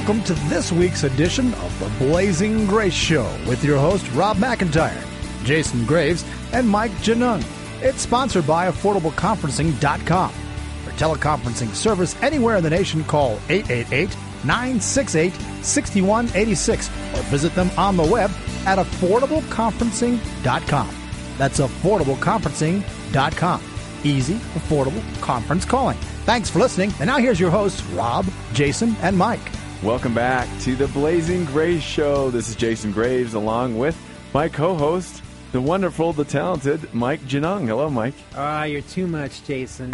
Welcome to this week's edition of the Blazing Grace Show with your host, Rob McIntyre, Jason Graves, and Mike Janung. It's sponsored by AffordableConferencing.com. For teleconferencing service anywhere in the nation, call 888-968-6186 or visit them on the web at AffordableConferencing.com. That's AffordableConferencing.com. Easy, affordable conference calling. Thanks for listening. And now here's your hosts, Rob, Jason, and Mike. Welcome back to the Blazing Gray Show. This is Jason Graves along with my co-host, the wonderful, the talented Mike Janung. Hello, Mike. Ah, you're too much, Jason.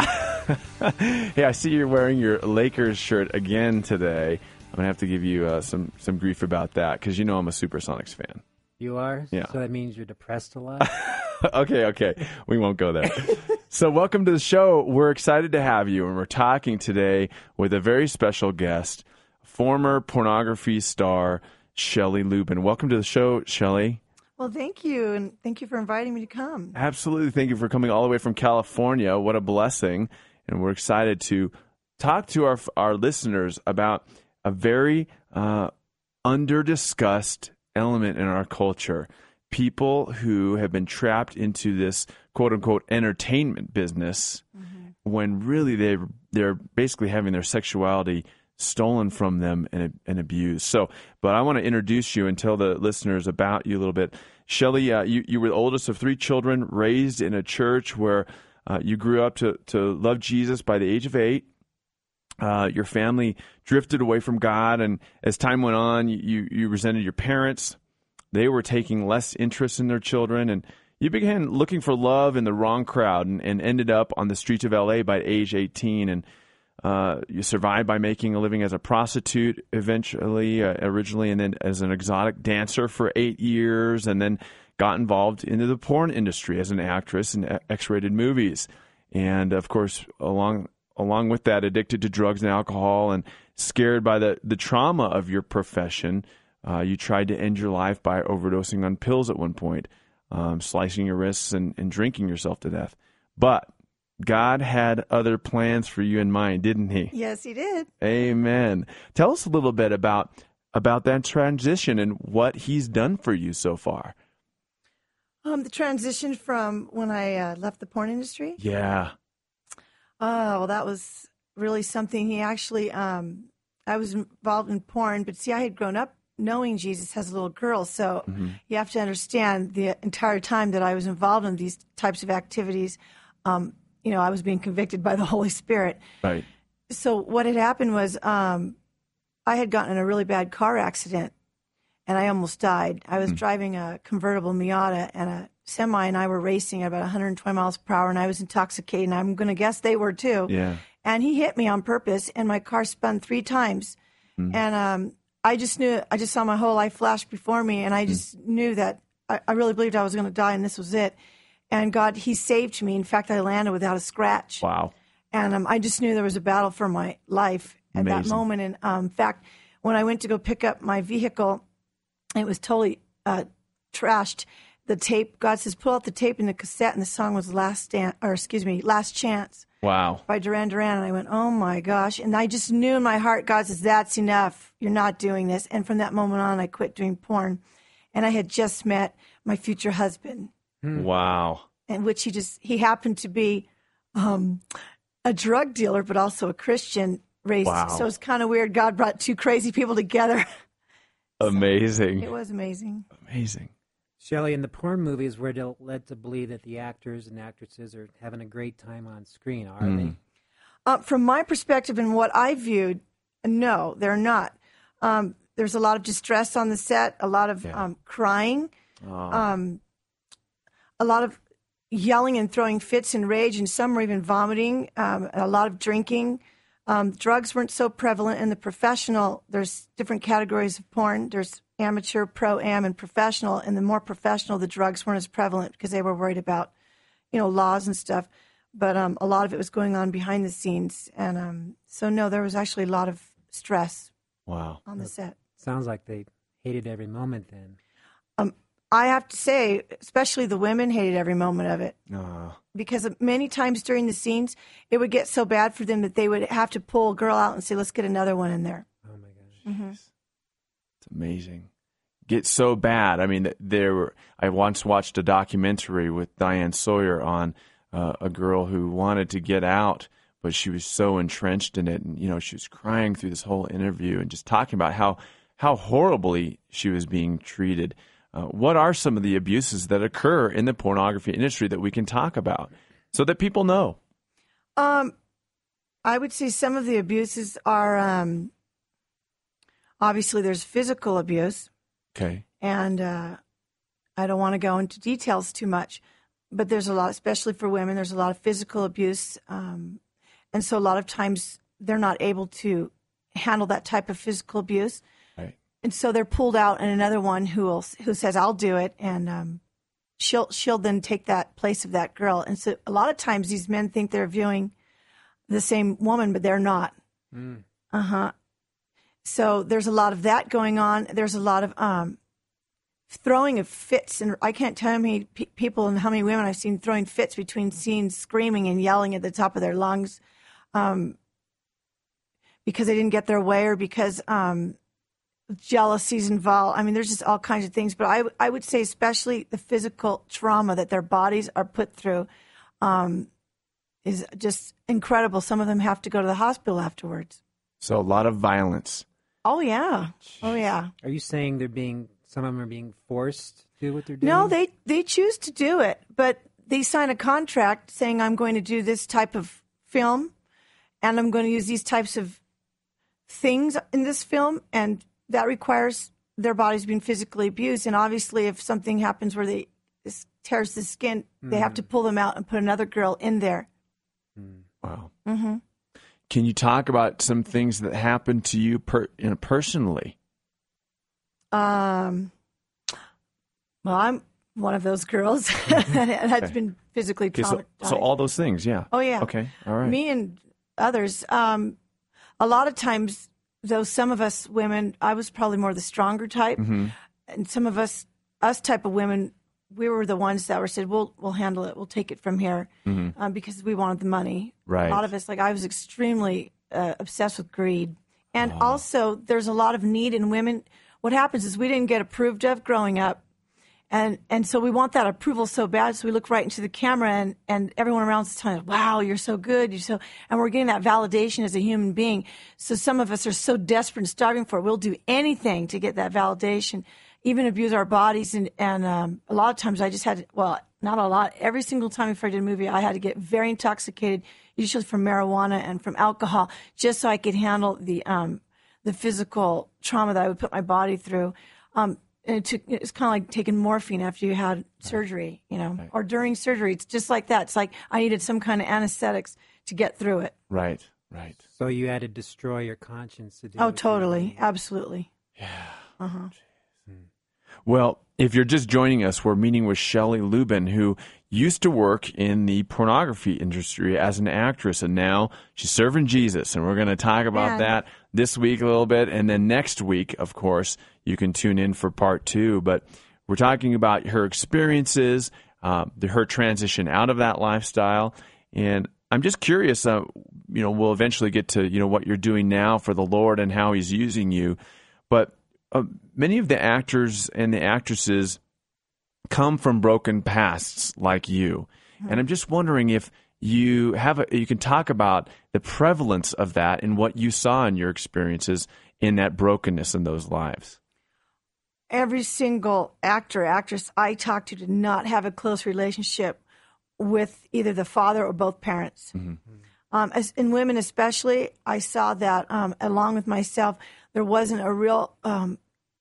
Hey, I see you're wearing your Lakers shirt again today. I'm going to have to give you some grief about that because you know I'm a Supersonics fan. You are? Yeah. So that means you're depressed a lot? Okay. We won't go there. So welcome to the show. We're excited to have you, and we're talking today with a very special guest, former pornography star Shelley Lubben. Welcome to the show, Shelley. Well, thank you, and thank you for inviting me to come. Absolutely. Thank you for coming all the way from California. What a blessing. And we're excited to talk to our listeners about a very under-discussed element in our culture. People who have been trapped into this quote-unquote entertainment business when really they're basically having their sexuality stolen from them and abused. So, but I want to introduce you and tell the listeners about you a little bit. Shelley, you were the oldest of three children, raised in a church where you grew up to love Jesus by the age of 8. Your family drifted away from God, and as time went on, you resented your parents. They were taking less interest in their children, and you began looking for love in the wrong crowd and ended up on the streets of L.A. by age 18, and you survived by making a living as a prostitute originally, and then as an exotic dancer for 8 years, and then got involved into the porn industry as an actress in X-rated movies. And, of course, along with that, addicted to drugs and alcohol and scared by the trauma of your profession, you tried to end your life by overdosing on pills at one point, slicing your wrists and drinking yourself to death. But God had other plans for you in mind, didn't he? Yes, he did. Amen. Tell us a little bit about that transition and what he's done for you so far. The transition from when I left the porn industry? Yeah. Oh, well, that was really something. He actually, I was involved in porn, but see, I had grown up knowing Jesus as a little girl. So you have to understand the entire time that I was involved in these types of activities, I was being convicted by the Holy Spirit. Right. So what had happened was I had gotten in a really bad car accident, and I almost died. I was driving a convertible Miata, and a semi and I were racing at about 120 miles per hour, and I was intoxicated, and I'm going to guess they were too. Yeah. And he hit me on purpose, and my car spun 3 times. And I just saw my whole life flash before me, and I just knew that I really believed I was going to die, and this was it. And God, he saved me. In fact, I landed without a scratch. Wow. And I just knew there was a battle for my life at that moment. And in fact, when I went to go pick up my vehicle, it was totally trashed. The tape, God says, pull out the tape and the cassette, and the song was Last Chance. Wow. By Duran Duran. And I went, oh my gosh. And I just knew in my heart, God says, that's enough. You're not doing this. And from that moment on, I quit doing porn. And I had just met my future husband. Wow. And which he happened to be a drug dealer, but also a Christian race. Wow. So it's kind of weird. God brought 2 crazy people together. Amazing. So it was amazing. Amazing. Shelley, in the porn movies, we're led to believe that the actors and actresses are having a great time on screen, are they? From my perspective and what I viewed, no, they're not. There's a lot of distress on the set, a lot of crying, a lot of yelling and throwing fits and rage, and some were even vomiting, a lot of drinking. Drugs weren't so prevalent in the professional. There's different categories of porn. There's amateur, pro-am, and professional. And the more professional, the drugs weren't as prevalent because they were worried about, laws and stuff. But a lot of it was going on behind the scenes. And so, no, there was actually a lot of stress on the set. Sounds like they hated every moment then. I have to say, especially the women hated every moment of it. Because many times during the scenes, it would get so bad for them that they would have to pull a girl out and say, let's get another one in there. Oh, my gosh. Mm-hmm. It's amazing. Gets so bad. I mean, I once watched a documentary with Diane Sawyer on a girl who wanted to get out, but she was so entrenched in it, and you know, she was crying through this whole interview and just talking about how horribly she was being treated. What are some of the abuses that occur in the pornography industry that we can talk about so that people know? I would say some of the abuses are, obviously there's physical abuse. Okay. And I don't want to go into details too much, but there's a lot, especially for women, there's a lot of physical abuse. And so a lot of times they're not able to handle that type of physical abuse. And so they're pulled out, and another one who says, "I'll do it," and she'll then take that place of that girl. And so a lot of times these men think they're viewing the same woman, but they're not. Mm. So there's a lot of that going on. There's a lot of throwing of fits, and I can't tell how many people and how many women I've seen throwing fits between scenes, screaming and yelling at the top of their lungs because they didn't get their way, or because jealousies involved. I mean, there's just all kinds of things, but I would say especially the physical trauma that their bodies are put through is just incredible. Some of them have to go to the hospital afterwards. So a lot of violence. Oh, yeah. Jeez. Oh, yeah. Are you saying some of them are being forced to do what they're doing? No, they choose to do it, but they sign a contract saying, I'm going to do this type of film, and I'm going to use these types of things in this film, and that requires their bodies being physically abused. And obviously if something happens where this tears the skin, mm-hmm. they have to pull them out and put another girl in there. Wow. Mm-hmm. Can you talk about some things that happened to you personally? Well, I'm one of those girls that's been physically traumatized. So all those things, yeah. Oh, yeah. Okay, all right. Me and others. A lot of times, though, some of us women, I was probably more the stronger type, mm-hmm. and some of us type of women, we were the ones that were said, we'll handle it, we'll take it from here, mm-hmm. Because we wanted the money. Right. A lot of us, like I was extremely obsessed with greed. And also, there's a lot of need in women. What happens is we didn't get approved of growing up, and so we want that approval so bad, so we look right into the camera, and everyone around us is telling us, wow, you're so good, and we're getting that validation as a human being. So some of us are so desperate and starving for it, we'll do anything to get that validation, even abuse our bodies. And a lot of times I just had, not a lot, every single time before I did a movie, I had to get very intoxicated, usually from marijuana and from alcohol, just so I could handle the physical trauma that I would put my body through. And it's kind of like taking morphine after you had surgery, you know, or during surgery. It's just like that. It's like I needed some kind of anesthetics to get through it. Right, right. So you had to destroy your conscience to do it. Oh, totally. Absolutely. Yeah. Uh-huh. Well, if you're just joining us, we're meeting with Shelley Lubben, who used to work in the pornography industry as an actress, and now she's serving Jesus, and we're going to talk about that this week a little bit, and then next week, of course, you can tune in for part two, but we're talking about her experiences, her transition out of that lifestyle, and I'm just curious, we'll eventually get to, what you're doing now for the Lord and how He's using you, but many of the actors and the actresses come from broken pasts like you. Mm-hmm. And I'm just wondering if you you can talk about the prevalence of that and what you saw in your experiences in that brokenness in those lives. Every single actor, actress I talked to did not have a close relationship with either the father or both parents. Mm-hmm. As in women especially, I saw that along with myself, there wasn't a real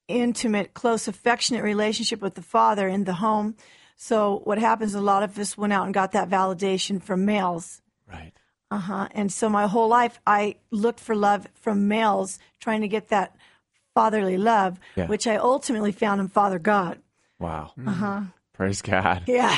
intimate, close, affectionate relationship with the father in the home. So what happens, a lot of us went out and got that validation from males. Right. Uh-huh. And so my whole life, I looked for love from males, trying to get that fatherly love, which I ultimately found in Father God. Wow. Uh-huh. Praise God. Yeah.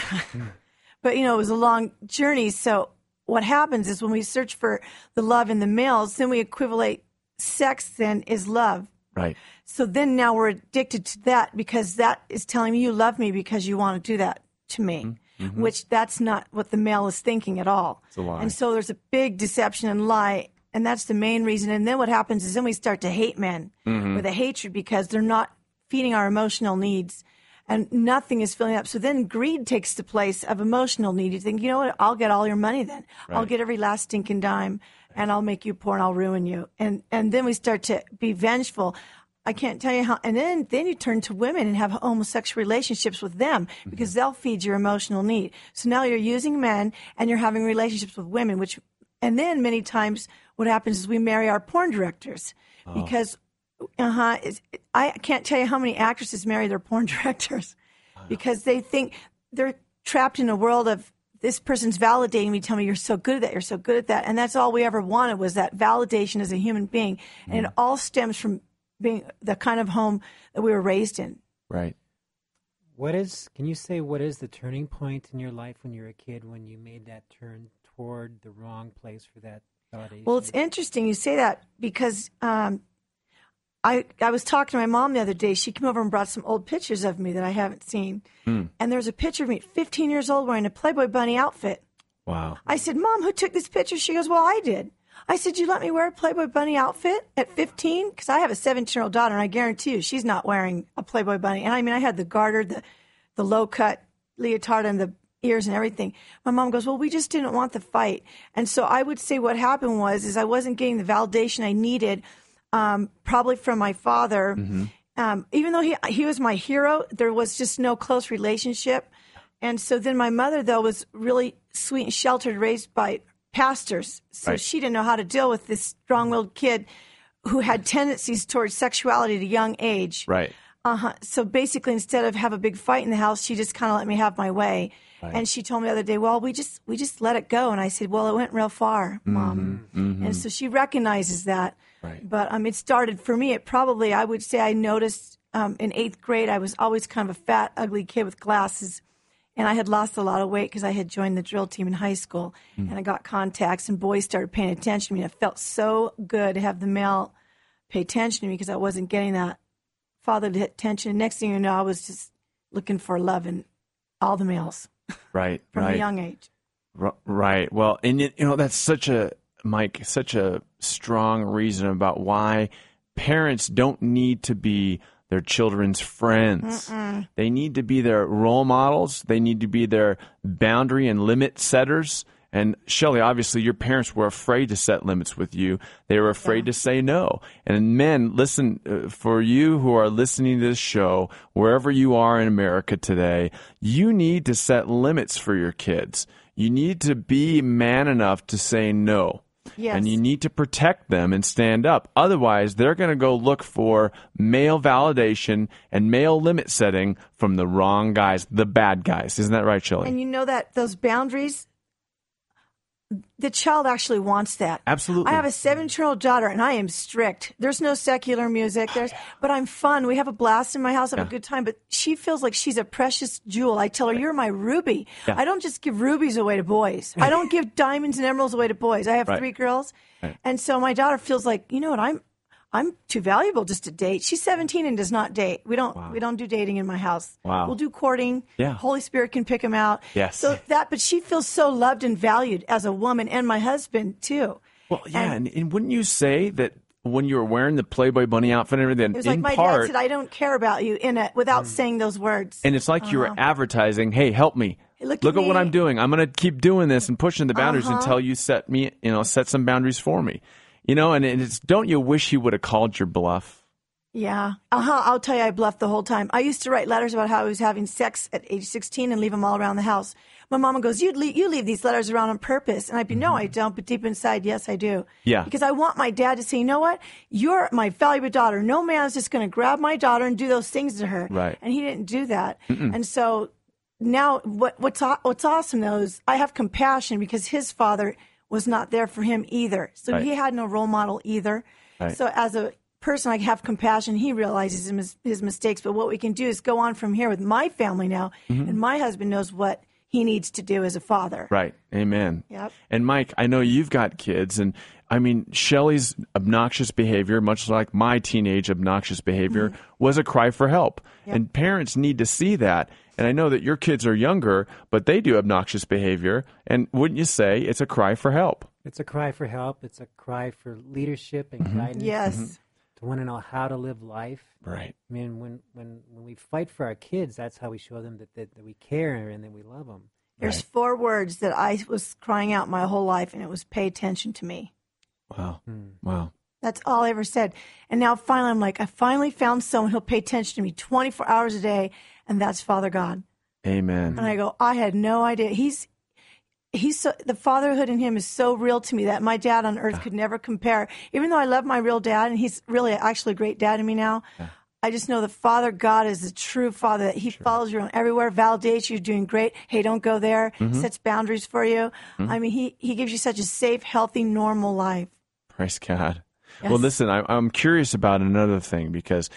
But, it was a long journey. So what happens is when we search for the love in the males, then we equivalent sex then is love. Right. So then now we're addicted to that because that is telling me you love me because you want to do that to me, mm-hmm. which that's not what the male is thinking at all. It's a lie. And so there's a big deception and lie And that's the main reason. And then what happens is then we start to hate men with a hatred because they're not feeding our emotional needs and nothing is filling up. So then greed takes the place of emotional need. You think, you know what, I'll get all your money then. Right. I'll get every last stinking dime and I'll make you poor and I'll ruin you. And then we start to be vengeful. I can't tell you how. And then you turn to women and have homosexual relationships with them because they'll feed your emotional need. So now you're using men and you're having relationships with women, which, and then many times what happens is we marry our porn directors because I can't tell you how many actresses marry their porn directors because they think they're trapped in a world of this person's validating me, tell me you're so good at that, you're so good at that. And that's all we ever wanted was that validation as a human being. And it all stems from being the kind of home that we were raised in. Right. Can you say what is the turning point in your life when you're a kid when you made that turn toward the wrong place for that validation? Well, it's interesting you say that because I was talking to my mom the other day. She came over and brought some old pictures of me that I haven't seen. And there was a picture of me at 15 years old wearing a Playboy bunny outfit. Wow. I said, Mom, who took this picture? She goes, well, I did. I said, you let me wear a Playboy bunny outfit at 15? Because I have a 17-year-old daughter, and I guarantee you she's not wearing a Playboy bunny. And I mean, I had the garter, the low-cut leotard, and the ears and everything. My mom goes, well, we just didn't want the fight. And so I would say what happened was is I wasn't getting the validation I needed, probably from my father. Even though he was my hero, there was just no close relationship. And so then my mother, though, was really sweet and sheltered, raised by pastors, so she didn't know how to deal with this strong-willed kid who had tendencies towards sexuality at a young age. So basically, instead of have a big fight in the house, she just kind of let me have my way. And she told me the other day, well, we just let it go. And I said, well, it went real far, Mom. And so she recognizes that. But it started for me. It probably, I would say, I noticed in 8th grade, I was always kind of a fat, ugly kid with glasses. And I had lost a lot of weight because I had joined the drill team in high school, and I got contacts, and boys started paying attention to me. And it felt so good to have the male pay attention to me because I wasn't getting that fatherly attention. And next thing you know, I was just looking for love in all the males. From a young age. Well, and you know, that's such a, Mike, such a strong reason about why parents don't need to be their children's friends. They need to be their role models. They need to be their boundary and limit setters. And Shelley, obviously your parents were afraid to set limits with you. They were afraid to say no. And men, listen, for you who are listening to this show, wherever you are in America today, you need to set limits for your kids. You need to be man enough to say no. Yes. And you need to protect them and stand up. Otherwise, they're going to go look for male validation and male limit setting from the wrong guys, the bad guys. Isn't that right, Shelley? And you know that those boundaries, the child actually wants that. Absolutely. I have a 7-year-old daughter, and I am strict. There's no secular music. But I'm fun. We have a blast in my house. I have a good time. But she feels like she's a precious jewel. I tell her, you're my ruby. I don't just give rubies away to boys. I don't give diamonds and emeralds away to boys. I have 3 girls. And so my daughter feels like, you know what, I'm too valuable just to date. She's 17 and does not date. We don't do dating in my house. We'll do courting. Holy Spirit can pick them out. So that, but she feels so loved and valued as a woman, and my husband too. Well, yeah, and wouldn't you say that when you were wearing the Playboy bunny outfit and everything, it was like my dad said, I don't care about you in it without saying those words. And it's like you were advertising, hey, help me. Look at what I'm doing. I'm going to keep doing this and pushing the boundaries until you set some boundaries for me. You know, and it's, don't you wish he would have called your bluff? Yeah. I'll tell you, I bluffed the whole time. I used to write letters about how I was having sex at age 16 and leave them all around the house. My mama goes, you leave these letters around on purpose. And I'd be, no, I don't. But deep inside, yes, I do. Yeah. Because I want my dad to say, you know what? You're my valuable daughter. No man's just going to grab my daughter and do those things to her. Right. And he didn't do that. Mm-mm. And so now what's awesome, though, is I have compassion because his father was not there for him either. So he had no role model either. So as a person, I have compassion. He realizes his mistakes. But what we can do is go on from here with my family now. And my husband knows what he needs to do as a father. Right. Amen. Yep. And Mike, I know you've got kids. And I mean, Shelley's obnoxious behavior, much like my teenage obnoxious behavior, was a cry for help. Yep. And parents need to see that. And I know that your kids are younger, but they do obnoxious behavior. And wouldn't you say it's a cry for help? It's a cry for help. It's a cry for leadership and guidance. Yes. To want to know how to live life. Right. I mean, when we fight for our kids, that's how we show them that we care and that we love them. There's four words that I was crying out my whole life, and it was pay attention to me. Wow. Wow. That's all I ever said. And now finally, I'm like, I finally found someone who'll pay attention to me 24 hours a day, and that's Father God. Amen. And I go, I had no idea. He's so, the fatherhood in him is so real to me that my dad on earth could never compare. Even though I love my real dad, and he's really actually a great dad to me now, I just know the Father God is the true Father, that he follows you around everywhere, validates you, doing great. Hey, don't go there. Sets boundaries for you. I mean, he gives you such a safe, healthy, normal life. Praise God. Yes. Well, listen, I'm curious about another thing, because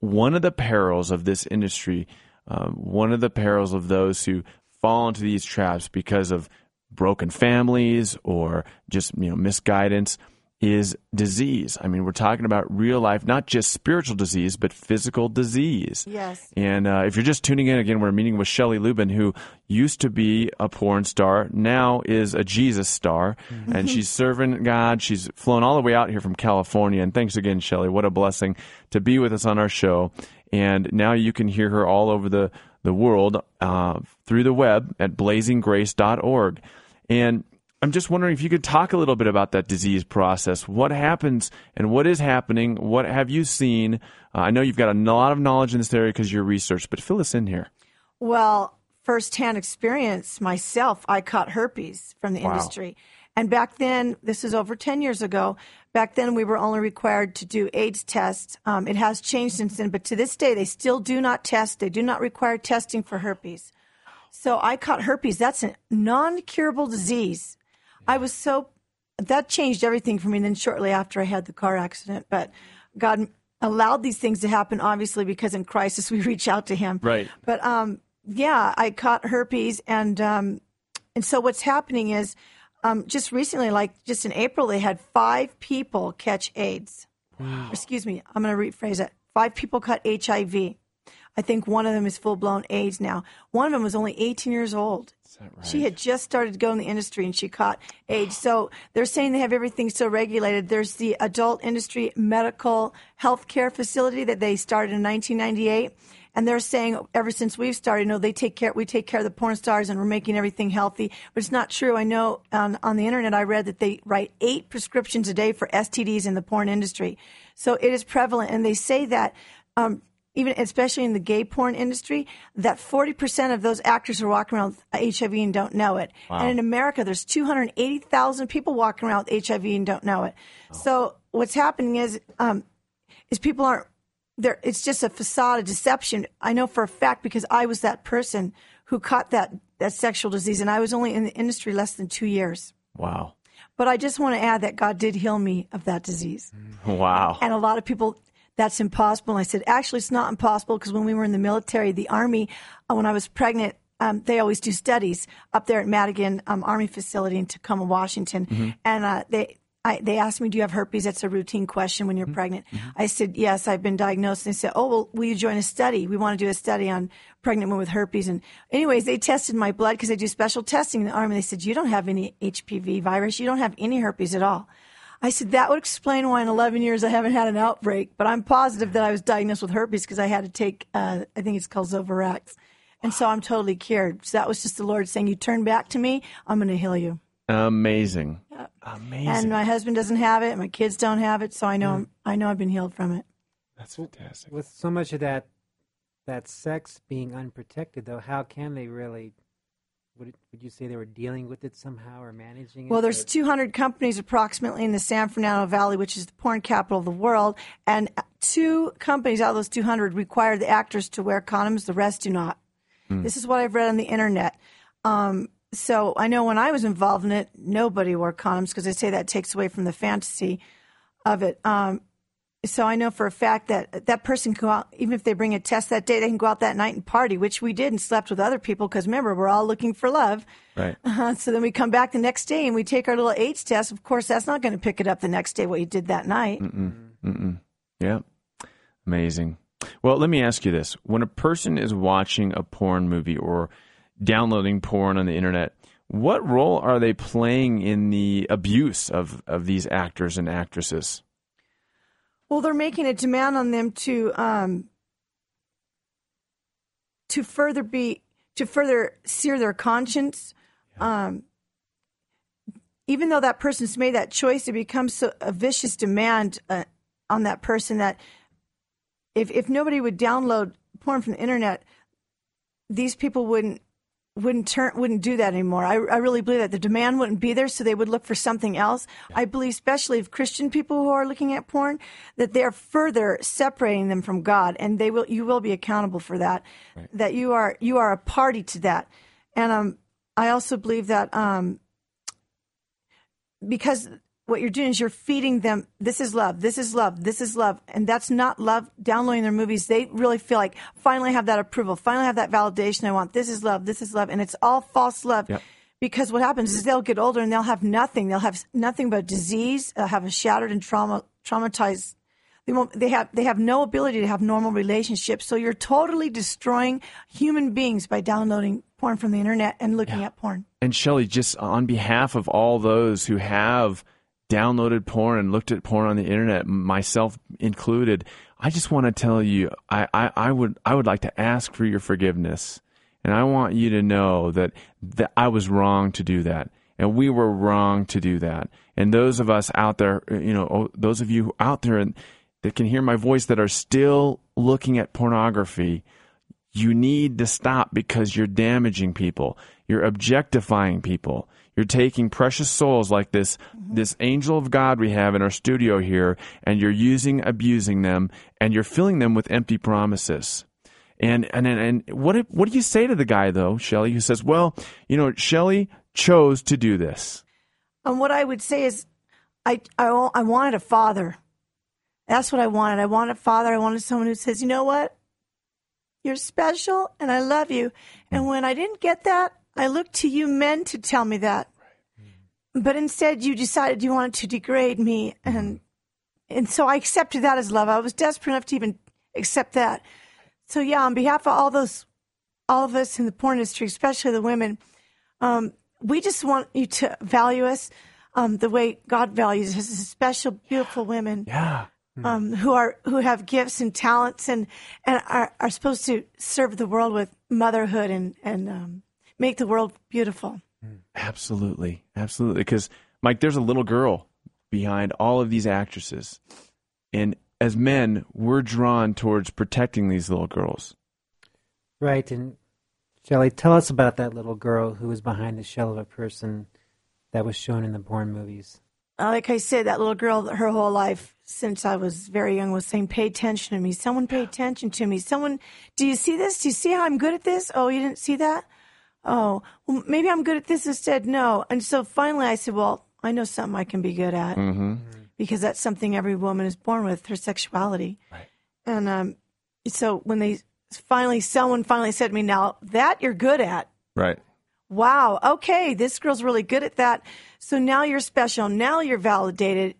one of the perils of this industry, one of the perils of those who fall into these traps because of broken families or just misguidance is disease. I mean, we're talking about real life, not just spiritual disease, but physical disease. Yes. And if you're just tuning in, again, we're meeting with Shelley Lubben, who used to be a porn star, now is a Jesus star, and she's serving God. She's flown all the way out here from California. And thanks again, Shelley. What a blessing to be with us on our show. And now you can hear her all over the world through the web at blazinggrace.org. And I'm just wondering if you could talk a little bit about that disease process. What happens and what is happening? What have you seen? I know you've got a lot of knowledge in this area because you're research, but fill us in here. Well, firsthand experience myself, I caught herpes from the industry. And back then, this is over 10 years ago, back then we were only required to do AIDS tests. It has changed since then, but to this day, they still do not test. They do not require testing for herpes. So I caught herpes. That's a non-curable disease. That changed everything for me. And then shortly after I had the car accident, but God allowed these things to happen, obviously, because in crisis we reach out to him. Right. But I caught herpes. And so what's happening is just recently, like just in April, they had 5 people catch AIDS. Wow. Excuse me. I'm going to rephrase it. 5 people caught HIV. I think one of them is full-blown AIDS now. One of them was only 18 years old. Is that right? She had just started to go in the industry, and she caught AIDS. So they're saying they have everything so regulated. There's the adult industry medical health care facility that they started in 1998, and they're saying ever since we've started, no, we take care of the porn stars, and we're making everything healthy. But it's not true. I know on the Internet I read that they write 8 prescriptions a day for STDs in the porn industry. So it is prevalent, and they say that even especially in the gay porn industry, that 40% of those actors are walking around with HIV and don't know it. Wow. And in America, there's 280,000 people walking around with HIV and don't know it. Oh. So what's happening is people aren't there. It's just a facade of deception. I know for a fact because I was that person who caught that sexual disease, and I was only in the industry less than 2 years. Wow. But I just want to add that God did heal me of that disease. Wow. And a lot of people... That's impossible. And I said, actually, it's not impossible because when we were in the military, the Army, when I was pregnant, they always do studies up there at Madigan Army facility in Tacoma, Washington. And they asked me, do you have herpes? That's a routine question when you're pregnant. I said, yes, I've been diagnosed. And they said, oh, well, will you join a study? We want to do a study on pregnant women with herpes. And anyways, they tested my blood because they do special testing in the Army. They said, you don't have any HPV virus. You don't have any herpes at all. I said, that would explain why in 11 years I haven't had an outbreak, but I'm positive that I was diagnosed with herpes because I had to take, I think it's called Zovirax. And so I'm totally cured. So that was just the Lord saying, you turn back to me, I'm going to heal you. Amazing. Yeah. Amazing. And my husband doesn't have it. My kids don't have it. So I know I've been healed from it. That's fantastic. With so much of that sex being unprotected, though, how can they really... Would you say they were dealing with it somehow or managing it? Well, there's 200 companies approximately in the San Fernando Valley, which is the porn capital of the world. And 2 companies out of those 200 require the actors to wear condoms. The rest do not. This is what I've read on the Internet. So I know when I was involved in it, nobody wore condoms because they say that takes away from the fantasy of it. So I know for a fact that that person can go out, even if they bring a test that day, they can go out that night and party, which we did and slept with other people because, remember, we're all looking for love. Right. So then we come back the next day and we take our little AIDS test. Of course, that's not going to pick it up the next day, what you did that night. Yeah. Amazing. Well, let me ask you this. When a person is watching a porn movie or downloading porn on the Internet, What role are they playing in the abuse of these actors and actresses? Well, they're making a demand on them to further sear their conscience. Yeah. Even though that person's made that choice, it becomes a vicious demand on that person that if nobody would download porn from the internet, these people wouldn't do that anymore. I really believe that the demand wouldn't be there, so they would look for something else. I believe, especially if Christian people who are looking at porn, that they're further separating them from God, and you will be accountable for that. Right. That you are a party to that, and I also believe that because what you're doing is you're feeding them, this is love, this is love, this is love, and that's not love, downloading their movies. They really feel like, finally have that approval, finally have that validation I want, this is love, and it's all false love. Yep. Because what happens is they'll get older and they'll have nothing. They'll have nothing but disease, they'll have a shattered and traumatized. They have no ability to have normal relationships, so you're totally destroying human beings by downloading porn from the internet and looking at porn. And Shelley, just on behalf of all those who have downloaded porn and looked at porn on the internet, myself included, I just want to tell you, I would like to ask for your forgiveness. And I want you to know that I was wrong to do that. And we were wrong to do that. And those of us out there, those of you out there that can hear my voice that are still looking at pornography, you need to stop because you're damaging people. You're objectifying people. You're taking precious souls like this angel of God we have in our studio here, and you're abusing them, and you're filling them with empty promises. And what do you say to the guy, though, Shelley, who says, well, Shelley chose to do this? And what I would say is I wanted a father. That's what I wanted. I wanted a father. I wanted someone who says, you know what? You're special, and I love you. And when I didn't get that, I looked to you men to tell me that. But instead, you decided you wanted to degrade me. And so I accepted that as love. I was desperate enough to even accept that. So, yeah, on behalf of all of us in the porn industry, especially the women, we just want you to value us the way God values us, as special, beautiful women. Yeah. Who have gifts and talents and are supposed to serve the world with motherhood and make the world beautiful. Absolutely. Absolutely. Because, Mike, there's a little girl behind all of these actresses. And as men, we're drawn towards protecting these little girls. Right. And, Shelley, tell us about that little girl who was behind the shell of a person that was shown in the porn movies. Like I said, that little girl, her whole life since I was very young was saying, pay attention to me. Someone pay attention to me. Someone, do you see this? Do you see how I'm good at this? Oh, you didn't see that? Oh, well, maybe I'm good at this instead. No. And so finally I said, well, I know something I can be good at because that's something every woman is born with, her sexuality. Right. And so when someone finally said to me, now that you're good at. Right. Wow, okay, this girl's really good at that. So now you're special. Now you're validated,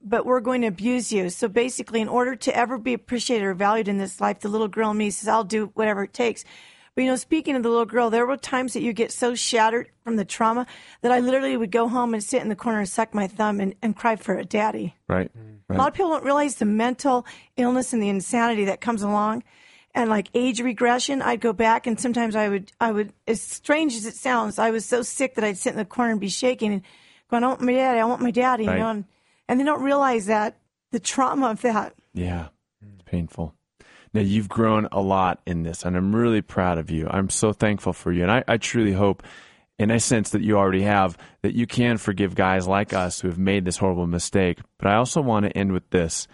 but we're going to abuse you. So basically, in order to ever be appreciated or valued in this life, the little girl in me says, I'll do whatever it takes. But, speaking of the little girl, there were times that you get so shattered from the trauma that I literally would go home and sit in the corner and suck my thumb and cry for a daddy. Right. Right. A lot of people don't realize the mental illness and the insanity that comes along. And like age regression, I'd go back and sometimes I would, as strange as it sounds, I was so sick that I'd sit in the corner and be shaking and going, I want my daddy, right. And they don't realize that, the trauma of that. Yeah, it's painful. Now, you've grown a lot in this, and I'm really proud of you. I'm so thankful for you, and I truly hope, and I sense that you already have, that you can forgive guys like us who have made this horrible mistake. But I also want to end with this.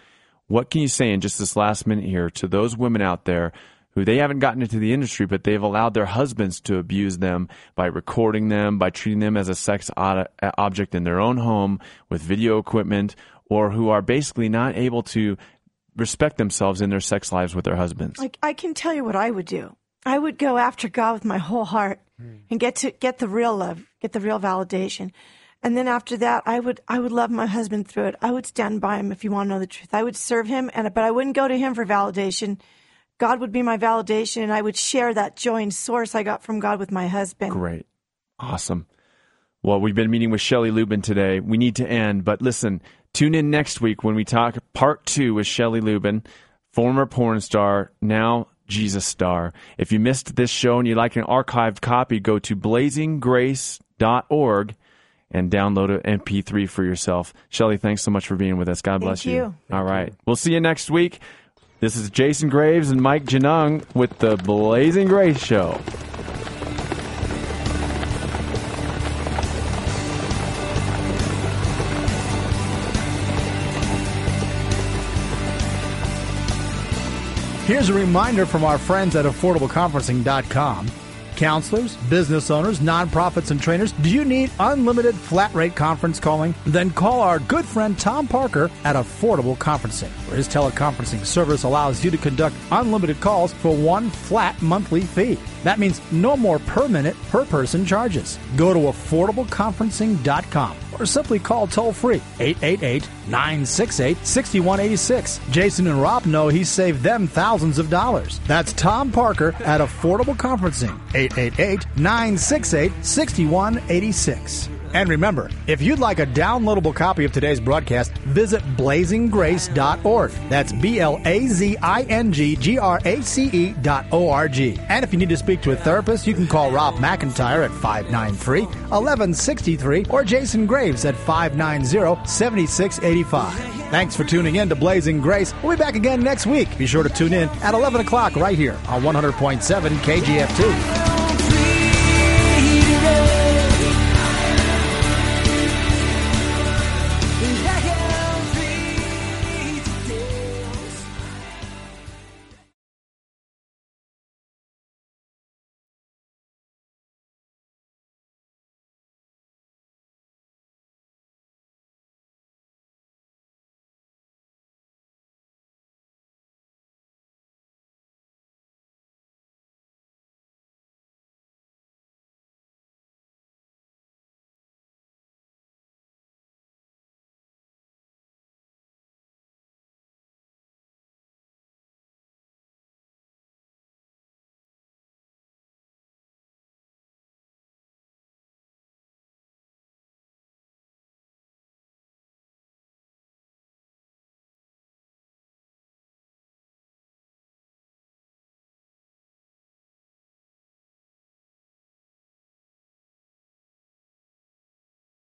What can you say in just this last minute here to those women out there who they haven't gotten into the industry, but they've allowed their husbands to abuse them by recording them, by treating them as a sex object in their own home with video equipment, or who are basically not able to respect themselves in their sex lives with their husbands? I can tell you what I would do. I would go after God with my whole heart and get the real love, get the real validation. And then after that, I would love my husband through it. I would stand by him if you want to know the truth. I would serve him, but I wouldn't go to him for validation. God would be my validation, and I would share that joy and source I got from God with my husband. Great. Awesome. Well, we've been meeting with Shelley Lubben today. We need to end, but listen, tune in next week when we talk part two with Shelley Lubben, former porn star, now Jesus star. If you missed this show and you'd like an archived copy, go to blazinggrace.org and download an MP3 for yourself. Shelley, thanks so much for being with us. God bless you. All right. We'll see you next week. This is Jason Graves and Mike Janung with the Blazing Grace Show. Here's a reminder from our friends at AffordableConferencing.com. Counselors, business owners, nonprofits, and trainers, do you need unlimited flat rate conference calling? Then call our good friend Tom Parker at Affordable Conferencing, where his teleconferencing service allows you to conduct unlimited calls for one flat monthly fee. That means no more per minute, per person charges. Go to AffordableConferencing.com. or simply call toll-free, 888-968-6186. Jason and Rob know he saved them thousands of dollars. That's Tom Parker at Affordable Conferencing, 888-968-6186. And remember, if you'd like a downloadable copy of today's broadcast, visit blazinggrace.org. That's blazinggrace.org. And if you need to speak to a therapist, you can call Rob McIntyre at 593-1163 or Jason Graves at 590-7685. Thanks for tuning in to Blazing Grace. We'll be back again next week. Be sure to tune in at 11 o'clock right here on 100.7 KGF2.